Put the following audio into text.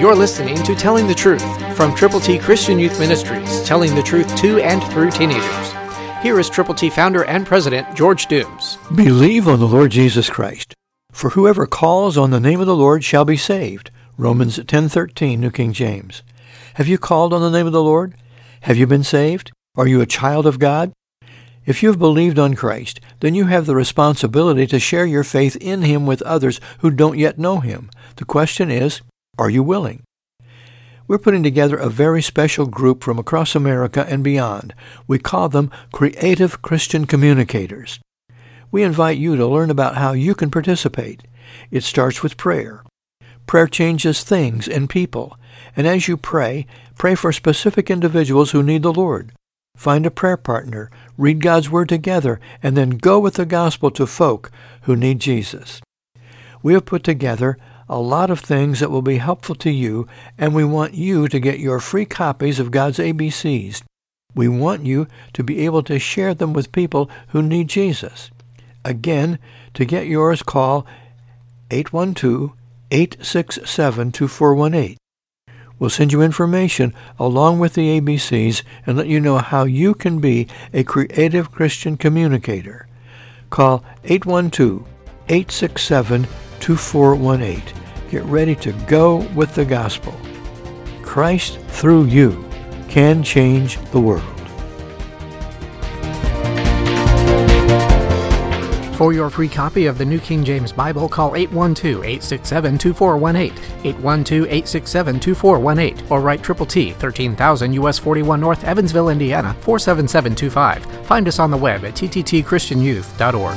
You're listening to Telling the Truth from Triple T Christian Youth Ministries, telling the truth to and through teenagers. Here is Triple T founder and president, George Dooms. Believe on the Lord Jesus Christ, for whoever calls on the name of the Lord shall be saved. Romans 10:13, New King James. Have you called on the name of the Lord? Have you been saved? Are you a child of God? If you have believed on Christ, then you have the responsibility to share your faith in Him with others who don't yet know Him. The question is, are you willing? We're putting together a very special group from across America and beyond. We call them Creative Christian Communicators. We invite you to learn about how you can participate. It starts with prayer. Prayer changes things and people. And as you pray, pray for specific individuals who need the Lord. Find a prayer partner, read God's Word together, and then go with the gospel to folk who need Jesus. We have put together a lot of things that will be helpful to you, and we want you to get your free copies of God's ABCs. We want you to be able to share them with people who need Jesus. Again, to get yours, call 812-867-2418. We'll send you information along with the ABCs and let you know how you can be a Creative Christian Communicator. Call 812-867-2418. Get ready to go with the gospel. Christ through you can change the world. For your free copy of the New King James Bible, call 812-867-2418, 812-867-2418, or write Triple T, 13,000 U.S. 41 North, Evansville, Indiana, 47725. Find us on the web at tttchristianyouth.org.